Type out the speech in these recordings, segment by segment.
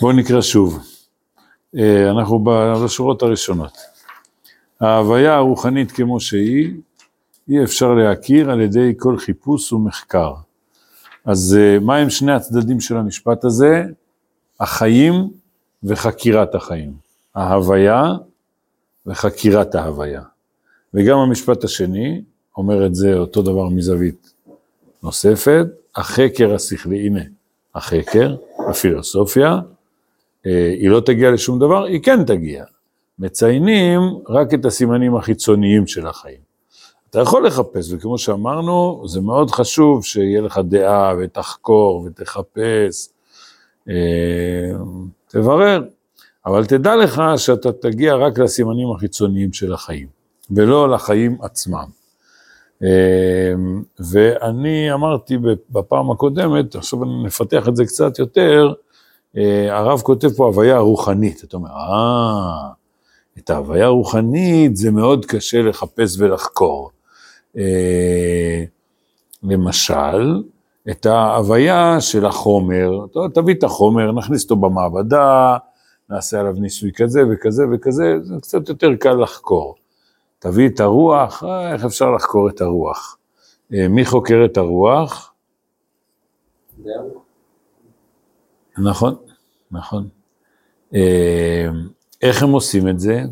בואו נקרא שוב. אנחנו בשורות הראשונות. ההוויה הרוחנית כמו שהיא, אי אפשר להכיר על ידי כל חיפוש ומחקר. אז מה הם שני הצדדים של המשפט הזה? החיים וחקירת החיים. ההוויה וחקירת ההוויה. וגם המשפט השני, אומר את זה אותו דבר מזווית נוספת, החקר השכלי, הנה, החקר, הפילוסופיה, היא לא תגיע לשום דבר, היא כן תגיע. מציינים רק את הסימנים החיצוניים של החיים. אתה יכול לחפש, וכמו שאמרנו, זה מאוד חשוב שיהיה לך דעה ותחקור ותחפש, תברר, אבל תדע לך שאתה תגיע רק לסימנים החיצוניים של החיים, ולא לחיים עצמם. ואני אמרתי בפעם הקודמת, עכשיו נפתח את זה קצת יותר, הרב כותב פה הוויה הרוחנית, אתה אומר, את ההוויה הרוחנית זה מאוד קשה לחפש ולחקור. למשל, את ההוויה של החומר, תביא את החומר, נכניס אותו במעבדה, נעשה עליו ניסוי כזה וכזה וכזה, זה קצת יותר קל לחקור. תביא את הרוח, איך אפשר לחקור את הרוח? מי חוקר את הרוח? נכון, נכון. איך הם עושים את זה?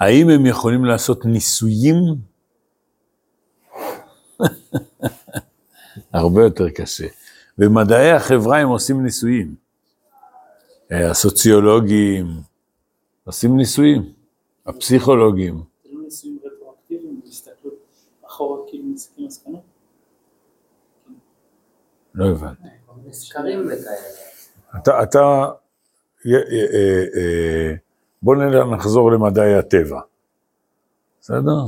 האם הם יכולים לעשות ניסויים? הרבה יותר קשה. במדעי החברה הם עושים ניסויים. הסוציולוגים עושים ניסויים. הפסיכולוגים. היו ניסויים רטרואקטיביים, להסתכלות אחורה כאילו מסכים מסקנות? לא הבנתי. נזכרים וכאלה. אתה... בואו נחזור למדעי הטבע. בסדר?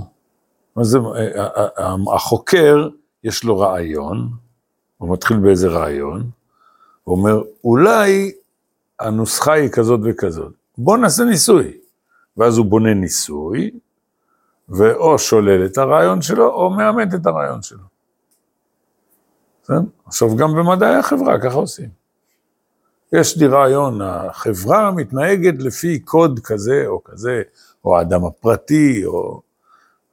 החוקר יש לו רעיון, הוא מתחיל באיזה רעיון, הוא אומר, אולי הנוסחה היא כזאת וכזאת. בואו נעשה ניסוי. ואז הוא בונה ניסוי, ואו שולל את הרעיון שלו, או מאמת את הרעיון שלו. עכשיו גם במדעי החברה, ככה עושים. יש לי רעיון, החברה מתנהגת לפי קוד כזה או כזה, או האדם הפרטי, או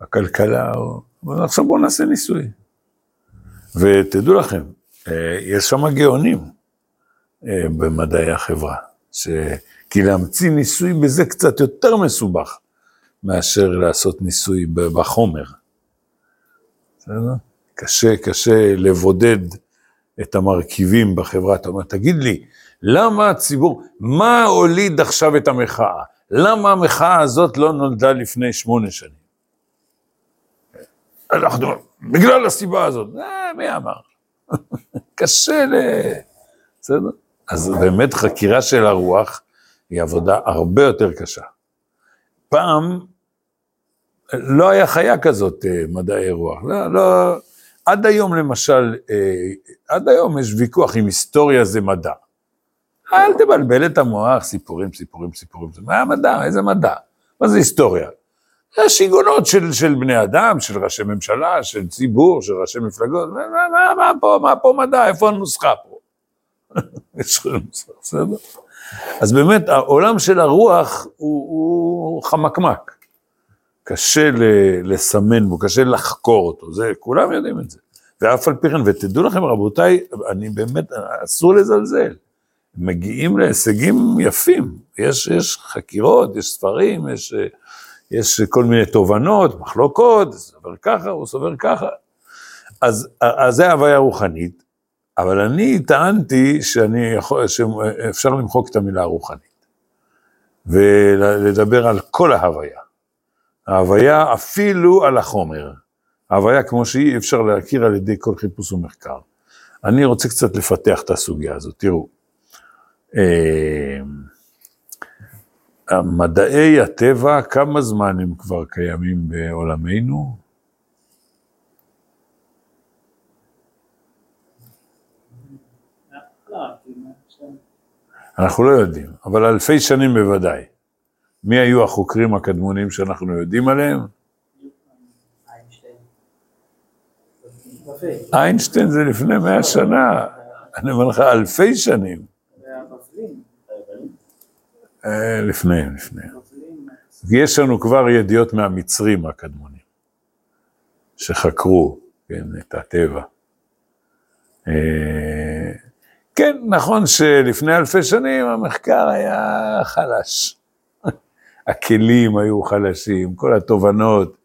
הכלכלה, אבל עכשיו בואו נעשה ניסוי. ותדעו לכם, יש שם גאונים במדעי החברה, כי להמציא ניסוי בזה קצת יותר מסובך, מאשר לעשות ניסוי בחומר. בסדר? קשה, קשה לבודד את המרכיבים בחברה. אתה אומר, תגיד לי, למה הציבור, מה הוליד עכשיו את המחאה? למה המחאה הזאת לא נולדה לפני 8 שנים? אנחנו, בגלל הסיבה הזאת, מי אמר? קשה בסדר? אז באמת חקירה של הרוח, היא עבודה הרבה יותר קשה. פעם, לא היה חיה כזאת מדעי רוח, לא, עד היום למשל, עד היום יש ויכוח אם היסטוריה זה מדע. אל תבלבל את המוח, סיפורים, מה מדע, איזה מדע? מה זה היסטוריה? זה שיגונות של בני אדם, של ראשי ממשלה, של ציבור, של ראשי מפלגות, מה פה מדע, איפה הנוסחה פה? יש לכם נוסחה, בסדר? אז באמת העולם של הרוח הוא חמקמק. קשה לסמן בו, קשה לחקור אותו, זה, כולם יודעים את זה. ואף על פי כן, ותדעו לכם רבותיי, אני באמת, אסור לזלזל. מגיעים להישגים יפים, יש חקירות, יש ספרים, יש כל מיני תובנות, מחלוקות, זה סובר ככה, הוא סובר ככה. אז זה ההוויה הרוחנית, אבל אני טענתי שאפשר למחוק את המילה הרוחנית, ולדבר על כל ההוויה. ההוויה אפילו על החומר. ההוויה כמו שהיא אפשר להכיר על ידי כל חיפוש ומחקר. אני רוצה קצת לפתח את הסוגיה הזאת, תראו. מדעי הטבע, כמה זמן הם כבר קיימים בעולמנו? אנחנו לא יודעים, אבל אלפי שנים בוודאי. מי היו החוקרים הקדמונים שאנחנו יודעים עליהם? איינשטיין. איינשטיין זה לפני 100 שנה, אני אומר לך אלפי שנים. לפני. יש לנו כבר ידיעות מהמצרים הקדמונים, שחקרו, כן, את הטבע. כן, נכון שלפני אלפי שנים המחקר היה חלש. הכלים היו חלשים, כל התובנות,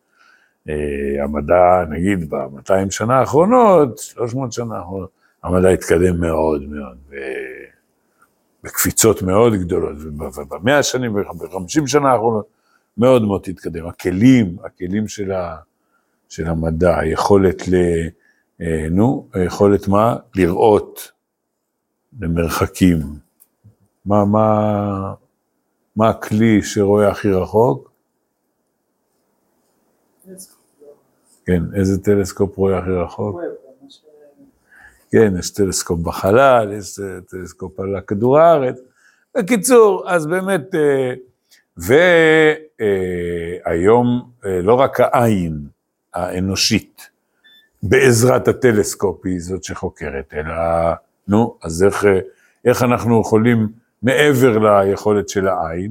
המדע, נגיד, ב-200 שנה האחרונות, 300 שנה האחרונות, המדע התקדם מאוד מאוד, בקפיצות מאוד גדולות, וב-100 שנים, ב-50 שנה האחרונות, מאוד מאוד התקדם. הכלים של המדע, היכולת היכולת מה? לראות למרחקים. מה הכלי שרואה הכי רחוק? כן, איזה טלסקופ רואה הכי רחוק? כן, יש טלסקופ בחלל, יש טלסקופ על כדור הארץ. בקיצור, אז באמת, והיום לא רק העין האנושית, בעזרת הטלסקופ היא זאת שחוקרת, אלא, אז איך אנחנו יכולים, מעבר ליכולת של העין,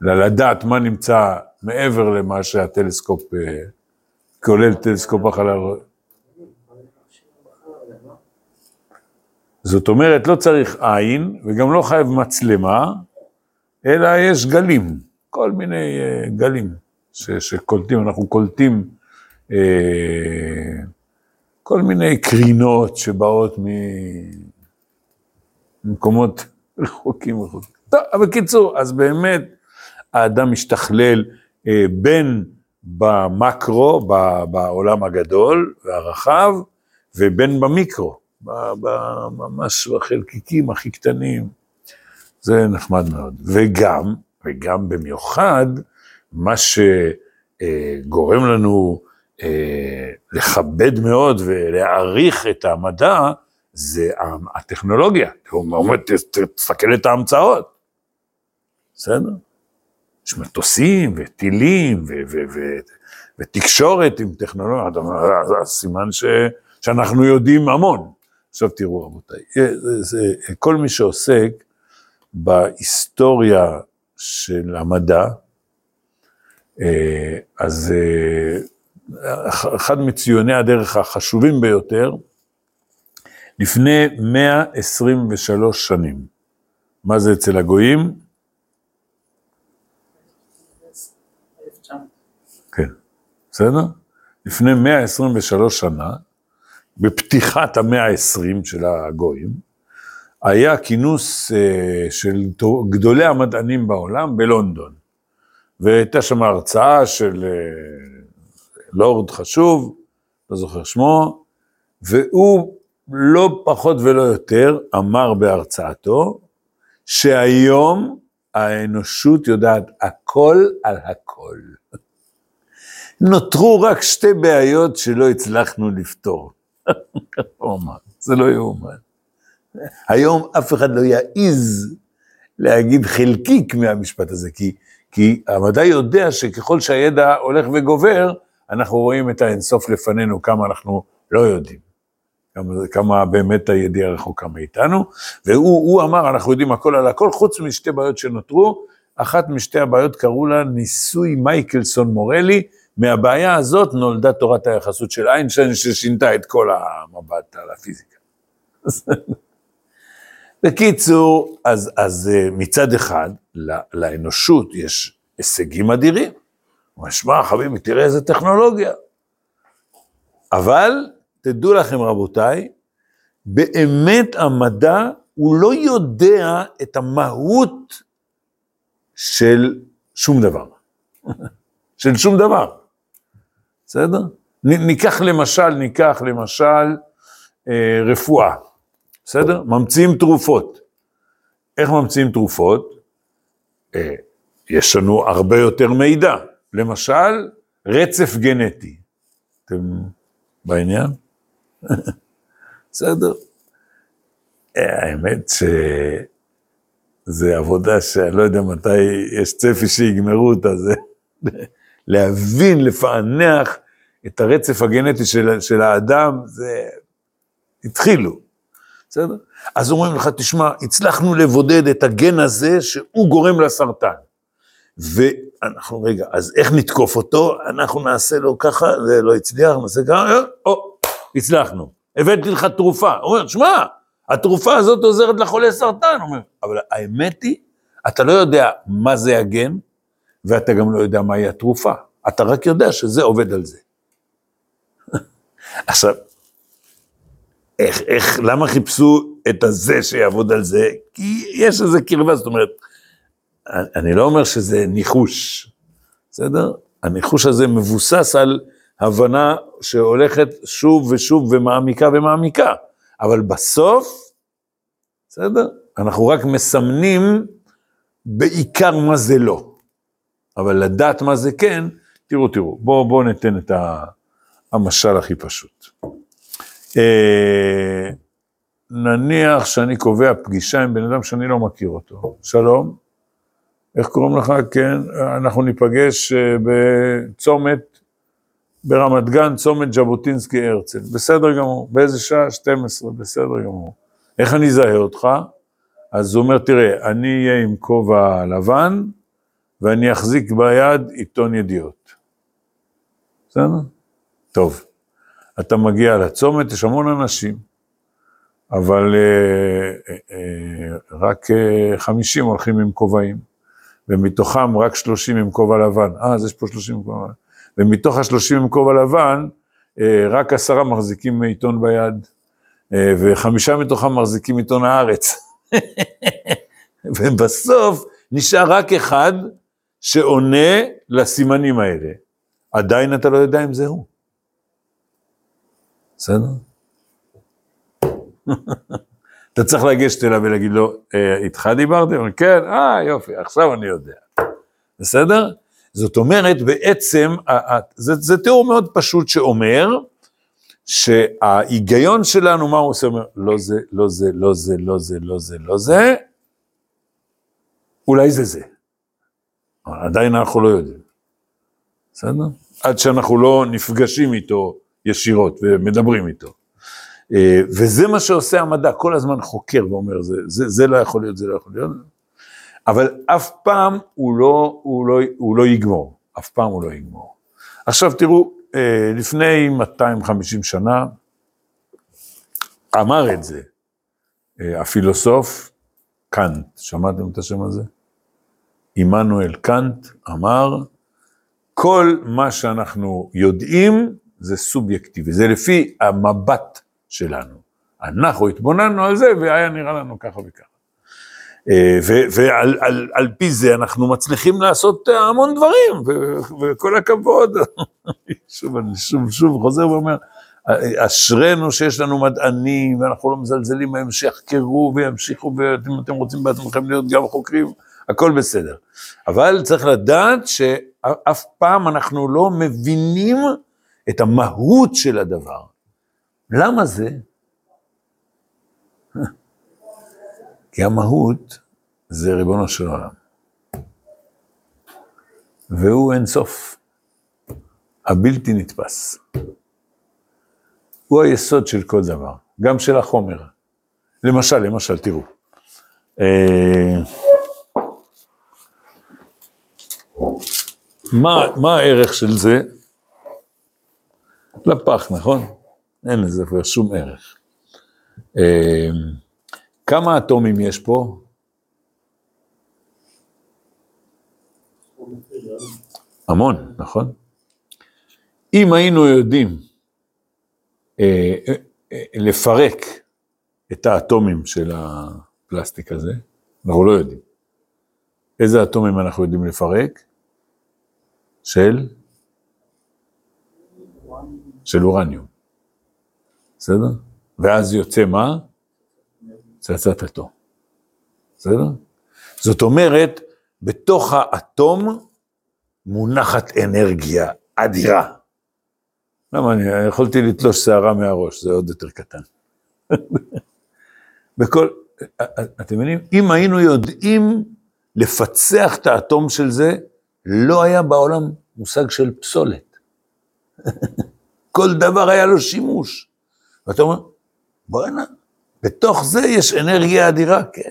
לדעת מה נמצא מעבר למה שהטלסקופ, כולל טלסקופ החלל. זאת אומרת, לא צריך עין, וגם לא חייב מצלמה, אלא יש גלים, כל מיני גלים שקולטים, אנחנו קולטים כל מיני קרינות שבאות ממקומות רחוקים רחוקים. טוב, אבל בקיצור, אז באמת האדם משתכלל בין במקרו, בעולם הגדול והרחב, ובין במיקרו, ממש בחלקיקים הכי קטנים. זה נחמד מאוד. וגם במיוחד, מה שגורם לנו לכבד מאוד ולהעריך את המדע, זה הטכנולוגיה. הוא אומר, תסתכל את ההמצאות. בסדר? יש מטוסים וטילים ותקשורת עם טכנולוגיה. זה סימן שאנחנו יודעים המון. עכשיו תראו רבותיי, כל מי שעוסק בהיסטוריה של המדע, אז אחד מציוני הדרך החשובים ביותר, לפני 123 שנים. מה זה אצל הגויים? כן, בסדר? לפני 123 שנה, בפתיחת המאה ה-20 של הגויים, היה כינוס של גדולי המדענים בעולם בלונדון. והייתה שם הרצאה של לורד חשוב, לא זוכר שמו, והוא לא פחות ולא יותר אמר בהרצאתו, שהיום האנושות יודעת הכל על הכל. נותרו רק שתי בעיות שלא הצלחנו לפתור. זה לא יאומן. היום אף אחד לא יעיז להגיד חלקיק מהמשפט הזה, כי המדע יודע שככל שהידע הולך וגובר, אנחנו רואים את האינסוף לפנינו, כמה אנחנו לא יודעים, כמה באמת הידיעה רחוקה מאיתנו, והוא אמר, אנחנו יודעים הכל על הכל, חוץ משתי בעיות שנותרו, אחת משתי הבעיות קראו לה ניסוי מייקלסון מורלי, מהבעיה הזאת נולדה תורת היחסות של איינשטיין, ששינתה את כל המבט על הפיזיקה. בקיצור, אז מצד אחד, לאנושות יש הישגים אדירים, משמע, חביבי, תראה איזה טכנולוגיה. אבל, תדעו לכם רבותיי, באמת המדע, הוא לא יודע את המהות של שום דבר. של שום דבר. בסדר? ניקח למשל רפואה. בסדר? ממציאים תרופות. איך ממציאים תרופות? יש לנו הרבה יותר מידע. למשל, רצף גנטי. אתם בעניין? בסדר. האמת שזה עבודה שאני לא יודע מתי יש צפי שיגמרו אותה, זה להבין, לפענח את הרצף הגנטי של האדם, זה התחילו. בסדר? אז אומרים לך, תשמע, הצלחנו לבודד את הגן הזה שהוא גורם לסרטן. ואנחנו, רגע, אז איך נתקוף אותו? אנחנו נעשה לו ככה, זה לא הצליח, נעשה ככה, הצלחנו. הבאתי לך תרופה. אומר, תשמע, התרופה הזאת עוזרת לחולי סרטן. אומר, אבל האמת היא, אתה לא יודע מה זה הגן, ואתה גם לא יודע מהי התרופה. אתה רק יודע שזה עובד על זה. עכשיו, איך, למה חיפשו את הזה שיעבוד על זה? כי יש איזה קרבה, זאת אומרת, אני לא אומר שזה ניחוש, בסדר? הניחוש הזה מבוסס על הבנה שהולכת שוב ושוב ומעמיקה ומעמיקה, אבל בסוף, בסדר? אנחנו רק מסמנים בעיקר מה זה לא, אבל לדעת מה זה כן, תראו, בואו ניתן את המשל הכי פשוט. נניח שאני קובע פגישה עם בן אדם שאני לא מכיר אותו. שלום, איך קוראים לך? כן, אנחנו ניפגש בצומת, ברמת גן, צומת ז'בוטינסקי הרצל. בסדר גמור, באיזה שעה? 12, בסדר גמור. איך אני זהה אותך? אז הוא אומר, תראה, אני אהיה עם כובע לבן, ואני אחזיק ביד עיתון ידיעות. בסדר? טוב. אתה מגיע לצומת, יש המון אנשים, אבל רק 50 הולכים עם כובעים, ומתוכם רק 30 עם כובע לבן. אז יש פה 30 עם כובע לבן. ומתוך ה-30 עם כובע לבן, רק 10 מחזיקים עיתון ביד, ו5 מתוכם מחזיקים עיתון הארץ. ובסוף נשאר רק אחד שעונה לסימנים האלה. עדיין אתה לא יודע אם זה הוא. בסדר? אתה צריך להגשת אליו ולהגיד לו, איתך דיברתי? הוא אומר, כן, יופי, עכשיו אני יודע. בסדר? זאת אומרת, בעצם, זה תיאור מאוד פשוט שאומר, שההיגיון שלנו, מה הוא עושה? אומר, לא זה, לא זה, לא זה, לא זה, לא זה, לא זה, אולי זה זה. אבל עדיין אנחנו לא יודעים. בסדר? עד שאנחנו לא נפגשים איתו, ישירות ומדברים איתו. וזה מה שעושה המדע, כל הזמן חוקר ואומר, זה לא יכול להיות, זה לא יכול להיות. אבל אף פעם הוא לא יגמור. אף פעם הוא לא יגמור. עכשיו תראו, לפני 250 שנה, אמר את זה, הפילוסוף קאנט, שמעתם את השם הזה? עמנואל קאנט אמר, כל מה שאנחנו יודעים, זה סובייקטיבי, זה לפי המבט שלנו. אנחנו התבוננו על זה, והיה נראה לנו ככה וככה. ועל פי זה אנחנו מצליחים לעשות המון דברים, וכל הכבוד. שוב חוזר ואומר, אשרנו שיש לנו מדענים, ואנחנו לא מזלזלים מהם שיחקרו וימשיכו, ואם אתם רוצים בעצמכם להיות גם חוקרים, הכל בסדר. אבל צריך לדעת שאף פעם אנחנו לא מבינים את המהות של הדבר. למה זה? כי המהות זה ריבונו של עולם. והוא אין סוף. הבלתי נתפס. הוא היסוד של כל דבר. גם של החומר. למשל, תראו. מה הערך של זה? לפח, נכון? אין לזה שום ערך. כמה אטומים יש פה? המון, נכון? אם היינו יודעים לפרק את האטומים של הפלסטיק הזה, אנחנו לא יודעים. איזה אטומים אנחנו יודעים לפרק? של אורניום, בסדר? ואז יוצא מה? צצת אטום, בסדר? זאת אומרת, בתוך האטום מונחת אנרגיה אדירה. למה? אני יכולתי לתלוש שערה מהראש, זה עוד יותר קטן. אתם מבינים? אם היינו יודעים לפצח את האטום של זה, לא היה בעולם מושג של פסולת. כל דבר היה לו שימוש. ואתה אומר, בואי נה, בתוך זה יש אנרגיה אדירה, כן.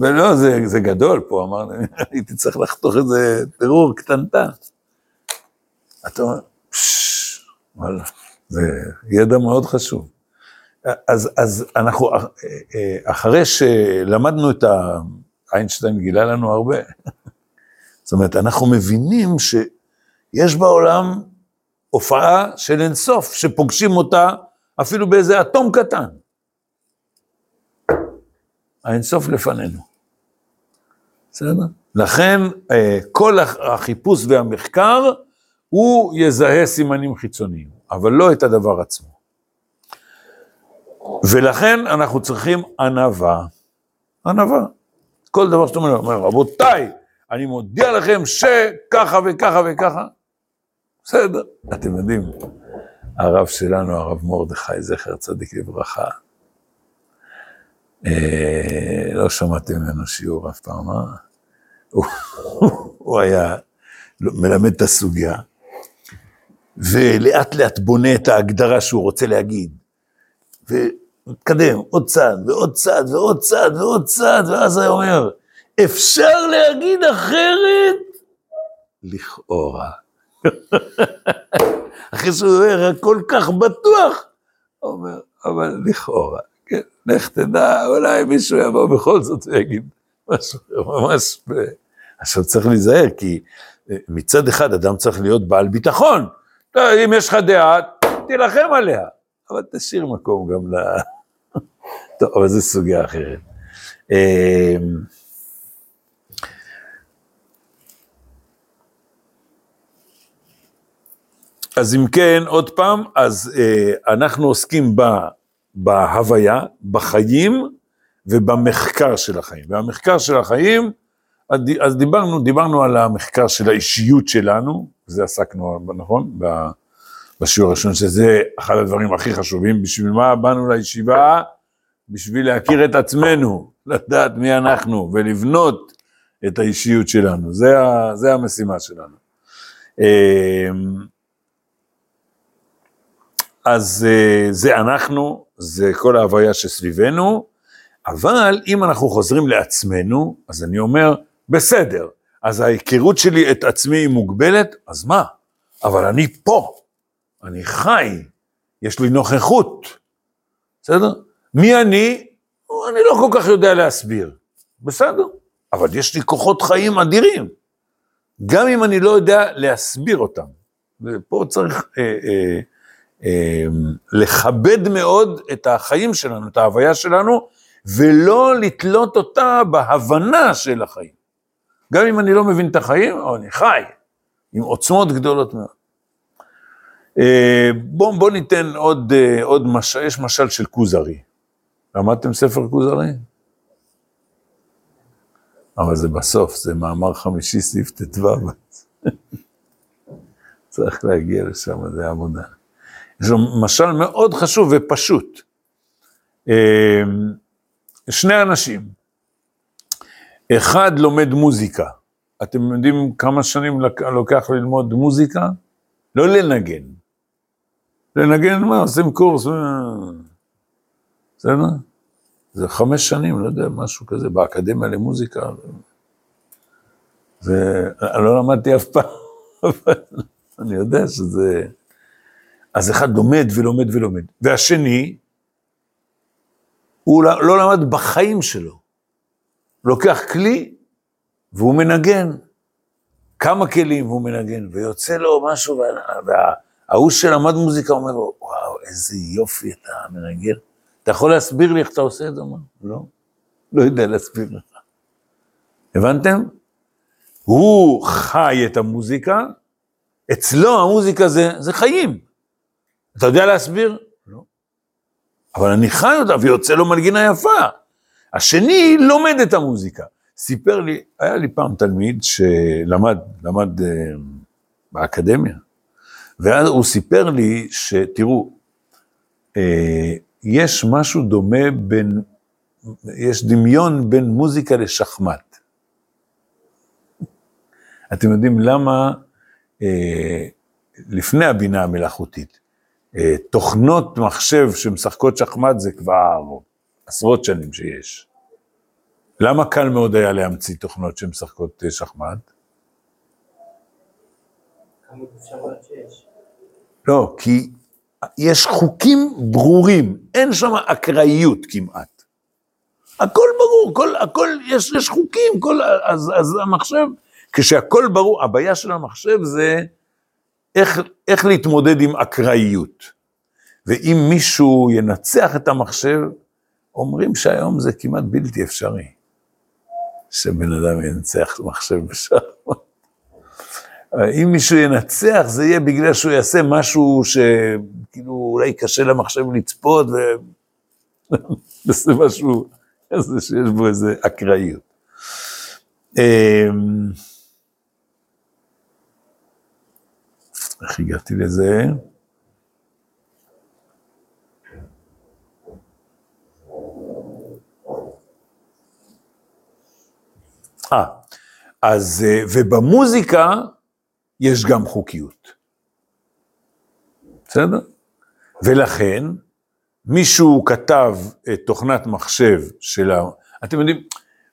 ולא, זה גדול פה, אמרנו, הייתי צריך לחתוך איזה פירור קטנטן. אתה אומר, וואלה, זה ידע מאוד חשוב. אז אנחנו, אחרי שלמדנו את איינשטיין גילה לנו הרבה, זאת אומרת, אנחנו מבינים שיש בעולם הופעה של אינסוף, שפוגשים אותה אפילו באיזה אטום קטן. האינסוף לפנינו. בסדר? לכן, כל החיפוש והמחקר, הוא יזהה סימנים חיצוניים, אבל לא את הדבר עצמו. ולכן אנחנו צריכים ענווה. ענווה. כל דבר שאתה אומר, רבותיי, אני מודיע לכם שככה וככה וככה. בסדר. אתם יודעים, הרב שלנו, הרב מרדכי, זכר צדיק לברכה, לא שמעתם ממנו שיעור אף פעם, הוא היה מלמד את הסוגיה, ולאט לאט בונה את ההגדרה שהוא רוצה להגיד, ומתקדם עוד צעד ועוד צעד ועוד צעד ועוד צעד, ואז הוא אומר, אפשר להגיד אחרת? לכאורה. אחרי שהוא אומר, כל כך בטוח, הוא אומר, אבל לכאורה. כן, לך תדע, אולי מישהו יבוא בכל זאת ויגיד משהו ממש... עכשיו צריך להיזהר, כי מצד אחד אדם צריך להיות בעל ביטחון. אם יש לך דעה, תלחם עליה, אבל תשאיר מקום גם ל... טוב, אבל זו סוגיה אחרת. אז אם כן, עוד פעם, אז אנחנו עוסקים בהוויה, בחיים ובמחקר של החיים. והמחקר של החיים, אז דיברנו על המחקר של האישיות שלנו, זה עסקנו, נכון? בשיעור הראשון, שזה אחד הדברים הכי חשובים, בשביל מה באנו לישיבה? בשביל להכיר את עצמנו, לדעת מי אנחנו, ולבנות את האישיות שלנו, זה המשימה שלנו. אז זה אנחנו, זה כל ההוויה שסביבנו, אבל אם אנחנו חוזרים לעצמנו, אז אני אומר, בסדר, אז ההיכרות שלי את עצמי היא מוגבלת, אז מה? אבל אני פה, אני חי, יש לי נוכחות, בסדר? מי אני? אני לא כל כך יודע להסביר, בסדר? אבל יש לי כוחות חיים אדירים, גם אם אני לא יודע להסביר אותם, ופה צריך... לכבד מאוד את החיים שלנו, את ההוויה שלנו, ולא לתלות אותה בהבנה של החיים. גם אם אני לא מבין את החיים, אני חי, עם עוצמות גדולות מאוד. בוא ניתן עוד משל, יש משל של כוזרי. למדתם ספר כוזרי? אבל זה בסוף, זה מאמר 5 סעיף תתווה. צריך להגיע לשם, זה עבודה. זה משל מאוד חשוב ופשוט. שני אנשים, אחד לומד מוזיקה, אתם יודעים כמה שנים לוקח ללמוד מוזיקה? לא לנגן. לנגן מה? עושים קורס, בסדר? זה 5 שנים, לא יודע, משהו כזה, באקדמיה למוזיקה. לא למדתי אף פעם, אבל אני יודע שזה... אז אחד לומד ולומד ולומד, והשני, הוא לא למד בחיים שלו, לוקח כלי, והוא מנגן, כמה כלים הוא מנגן, ויוצא לו משהו, וההוא שלמד מוזיקה אומר לו, וואו, איזה יופי אתה מנגן, אתה יכול להסביר לי איך אתה עושה את זה? לא, לא יודע להסביר לך. הבנתם? הוא חי את המוזיקה, אצלו המוזיקה זה חיים. אתה יודע להסביר? לא. אבל אני חי אותה, ויוצא לו מנגינה יפה. השני לומד את המוזיקה. סיפר לי, היה לי פעם תלמיד שלמד באקדמיה, ואז הוא סיפר לי שתראו, יש משהו דומה בין, יש דמיון בין מוזיקה לשחמט. אתם יודעים למה לפני הבינה המלאכותית, תוכנות מחשב שמשחקות שחמט זה כבר עשרות שנים שיש. למה קל מאוד היה להמציא תוכנות שמשחקות שחמט? כמה אפשרות שיש? לא, כי יש חוקים ברורים, אין שם אקראיות כמעט. הכל ברור, הכל יש חוקים, אז המחשב, כשהכל ברור, הבעיה של המחשב זה איך להתמודד עם אקראיות. ואם מישהו ינצח את המחשב, אומרים שהיום זה כמעט בלתי אפשרי. שבן אדם ינצח מחשב בשחמט. אם מישהו ינצח, זה יהיה בגלל שהוא יעשה משהו שכאילו אולי קשה למחשב לצפות, וזה משהו שיש בו איזה אקראיות. איך הגעתי לזה? אז ובמוזיקה יש גם חוקיות. בסדר? ולכן מישהו כתב תוכנת מחשב שלה, אתם יודעים,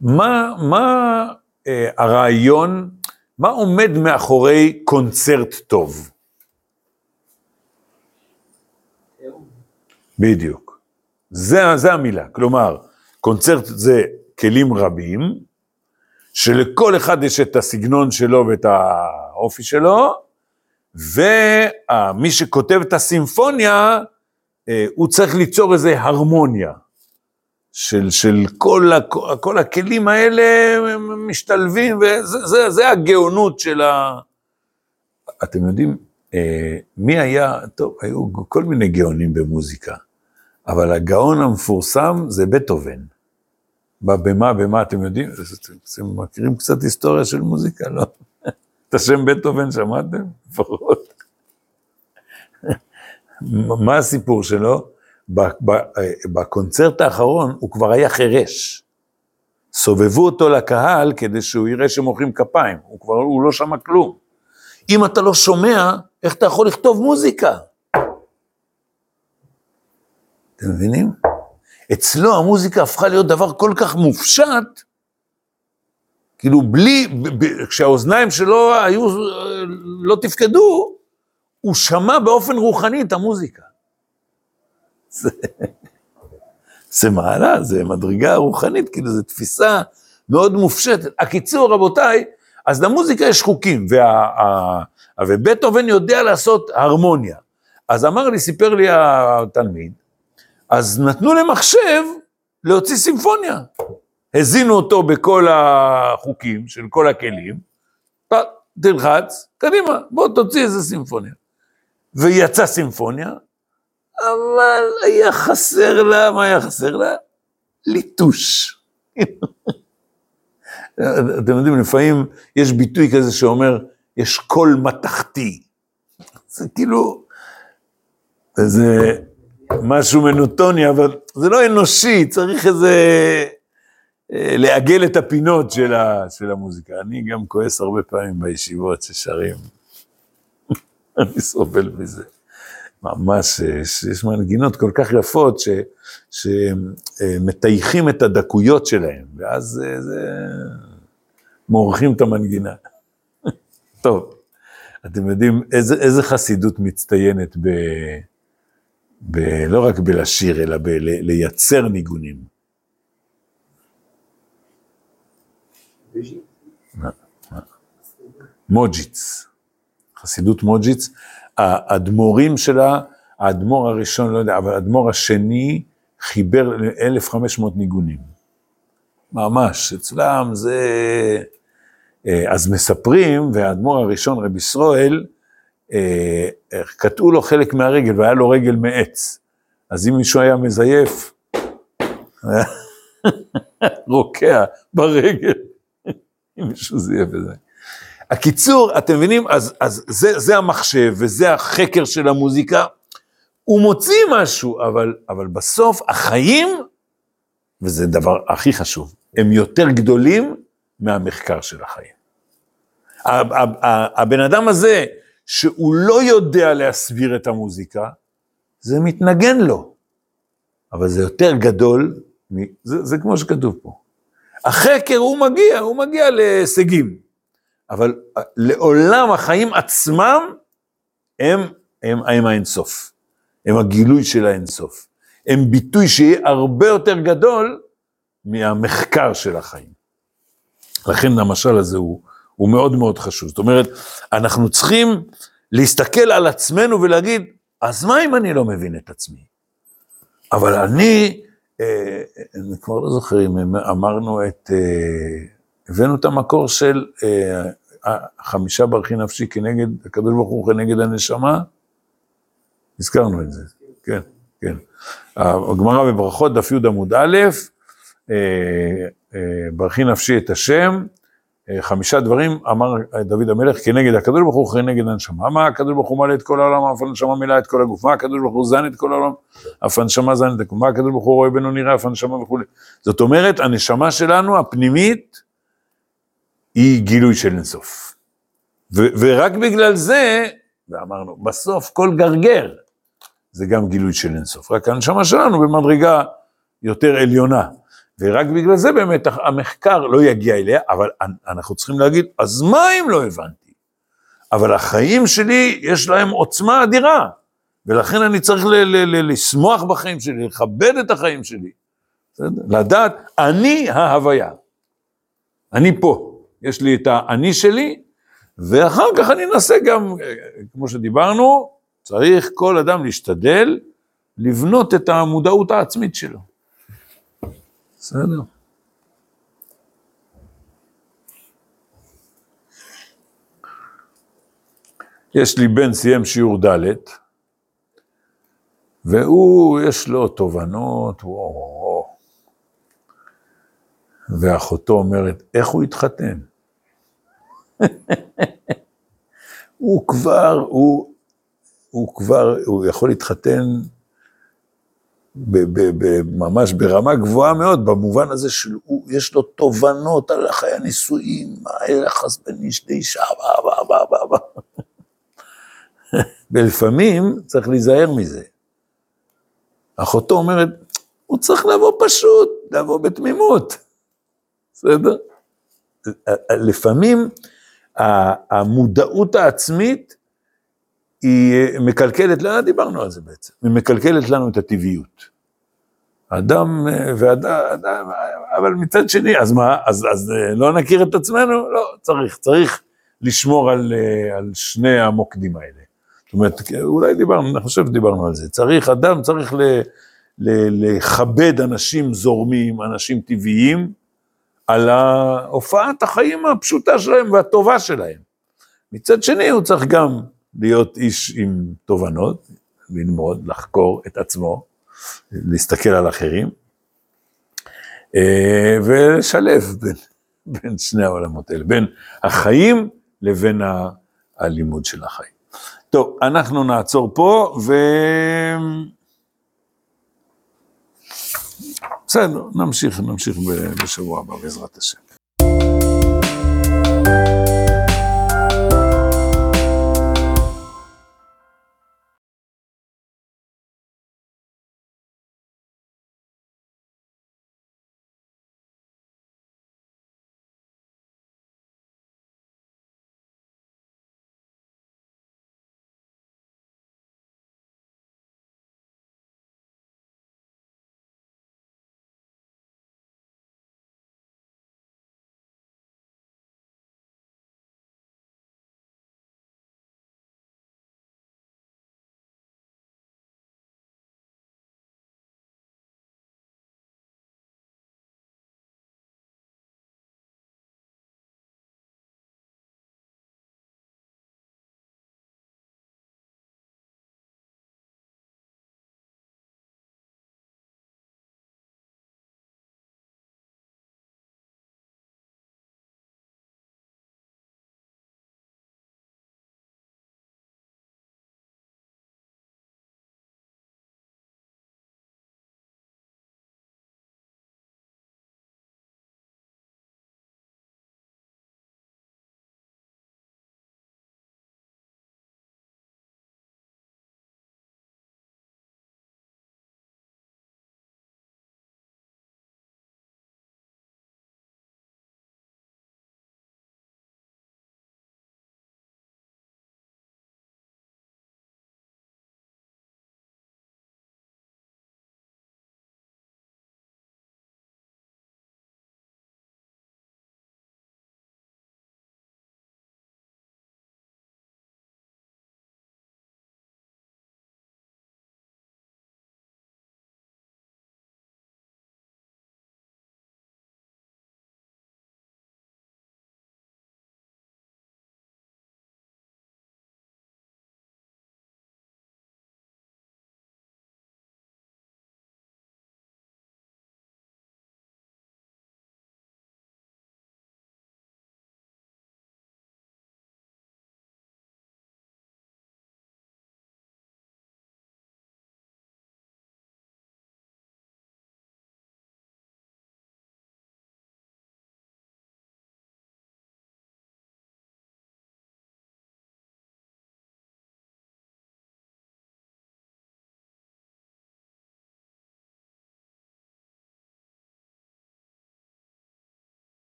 מה הרעיון, מה עומד מאחורי קונצרט טוב? בדיוק. זה המילה. כלומר, קונצרט זה כלים רבים, שלכל אחד יש את הסגנון שלו ואת האופי שלו, ומי שכותב את הסימפוניה, הוא צריך ליצור איזו הרמוניה. של כל הכלים האלה משתלבים, וזה הגאונות של ה... אתם יודעים, מי היה, טוב, היו כל מיני גאונים במוזיקה, אבל הגאון המפורסם זה בטהובן. במה אתם יודעים? אתם מכירים קצת היסטוריה של מוזיקה, לא? את השם בטהובן שמעתם? לפחות. מה הסיפור שלו? בקונצרט האחרון הוא כבר היה חירש. סובבו אותו לקהל כדי שהוא יראה שמוחאים כפיים. הוא לא שמע כלום. אם אתה לא שומע, איך אתה יכול לכתוב מוזיקה? אתם מבינים? אצלו המוזיקה הפכה להיות דבר כל כך מופשט, כאילו כשהאוזניים שלו היו, לא תפקדו, הוא שמע באופן רוחני את המוזיקה. זה מעלה, זה מדרגה רוחנית, כאילו זו תפיסה מאוד מופשטת. הקיצור, רבותיי, אז למוזיקה יש חוקים, ובטהובן יודע לעשות הרמוניה. אז סיפר לי התלמיד, אז נתנו למחשב להוציא סימפוניה. הזינו אותו בכל החוקים של כל הכלים, תלחץ, קדימה, בוא תוציא איזה סימפוניה. ויצא סימפוניה, אבל היה חסר לה, מה היה חסר לה? ליטוש. אתם יודעים, לפעמים יש ביטוי כזה שאומר, יש קול מתחתי. זה כאילו, זה משהו מנוטוני, אבל זה לא אנושי, צריך איזה, לעגל את הפינות של המוזיקה. אני גם כועס הרבה פעמים בישיבות ששרים. אני סובל מזה. ממש, יש מנגינות כל כך יפות, שמטייחים את הדקויות שלהם, ואז מורחים את המנגינה. טוב, אתם יודעים, איזה חסידות מצטיינת, לא רק בלשיר, אלא בלייצר ניגונים. מוג'יץ, חסידות מוג'יץ, האדמורים שלה, האדמור הראשון, לא יודע, אבל האדמור השני חיבר 1,500 ניגונים. ממש, אצלם זה... אז מספרים, והאדמור הראשון, רבי ישראל, קטעו לו חלק מהרגל, והיה לו רגל מעץ. אז אם מישהו היה מזייף, רוקע ברגל, אם מישהו זייף את זה. הקיצור, אתם מבינים, אז זה המחשב, וזה החקר של המוזיקה, הוא מוציא משהו, אבל בסוף החיים, וזה דבר הכי חשוב, הם יותר גדולים מהמחקר של החיים. הבן אדם הזה, שהוא לא יודע להסביר את המוזיקה, זה מתנגן לו, אבל זה יותר גדול, זה כמו שכתוב פה. החקר הוא מגיע להישגים, אבל לעולם החיים עצמם, הם האינסוף, הם הגילוי של האינסוף, הם ביטוי שיהיה הרבה יותר גדול מהמחקר של החיים. לכן המשל הזה הוא מאוד מאוד חשוב. זאת אומרת, אנחנו צריכים להסתכל על עצמנו ולהגיד, אז מה אם אני לא מבין את עצמי? אבל אני כבר לא זוכר אם אמרנו הבאנו את המקור של 5 ברכי נפשי כנגד, הקדוש ברוך הוא כנגד הנשמה, הזכרנו את זה, כן, כן. הגמרא בברכות, דף י' עמוד א', ברכי נפשי את השם, 5 דברים אמר דוד המלך כנגד הקדוש ברוך הוא כנגד הנשמה. מה הקדוש ברוך הוא מלא את כל העולם, אף הנשמה מילא את כל הגוף. מה הקדוש ברוך הוא זן את כל העולם, אף הנשמה זן את הגוף. מה הקדוש ברוך הוא רואה בנו נראה, אף הנשמה וכו'. זאת אומרת, הנשמה שלנו הפנימית היא גילוי של אינסוף. ורק בגלל זה, ואמרנו, בסוף כל גרגר זה גם גילוי של אינסוף. רק הנשמה שלנו במדרגה יותר עליונה. ורק בגלל זה באמת המחקר לא יגיע אליה, אבל אנחנו צריכים להגיד, אז מה אם לא הבנתי? אבל החיים שלי יש להם עוצמה אדירה, ולכן אני צריך לשמוח בחיים שלי, לכבד את החיים שלי, לדעת, אני ההוויה, אני פה, יש לי את האני שלי, ואחר כך אני אנסה גם, כמו שדיברנו, צריך כל אדם להשתדל, לבנות את המודעות העצמית שלו. בסדר. יש לי בן סיים שיעור ד' והוא יש לו תובנות, וואו. ואחותו אומרת, איך הוא התחתן? הוא יכול להתחתן ממש ברמה גבוהה מאוד, במובן הזה שיש לו תובנות על חיי הנישואים, היחס בין איש לאישה, ולפעמים צריך להיזהר מזה. אחותו אומרת, הוא צריך לבוא פשוט, לבוא בתמימות. בסדר? לפעמים המודעות העצמית היא מקלקלת לנו, דיברנו על זה בעצם, היא מקלקלת לנו את הטבעיות. אדם, אבל מצד שני, אז מה, אז לא נכיר את עצמנו? לא, צריך לשמור על שני המוקדים האלה. זאת אומרת, אולי דיברנו, אני חושב דיברנו על זה, צריך לכבד אנשים זורמים, אנשים טבעיים, על הופעת החיים הפשוטה שלהם והטובה שלהם. מצד שני, הוא צריך גם להיות איש עם תובנות, ללמוד, לחקור את עצמו, להסתכל על אחרים, ולשלב בין שני העולמות האלה, בין החיים לבין הלימוד של החיים. טוב, אנחנו נעצור פה, בסדר, נמשיך בשבוע הבא, בעזרת השם.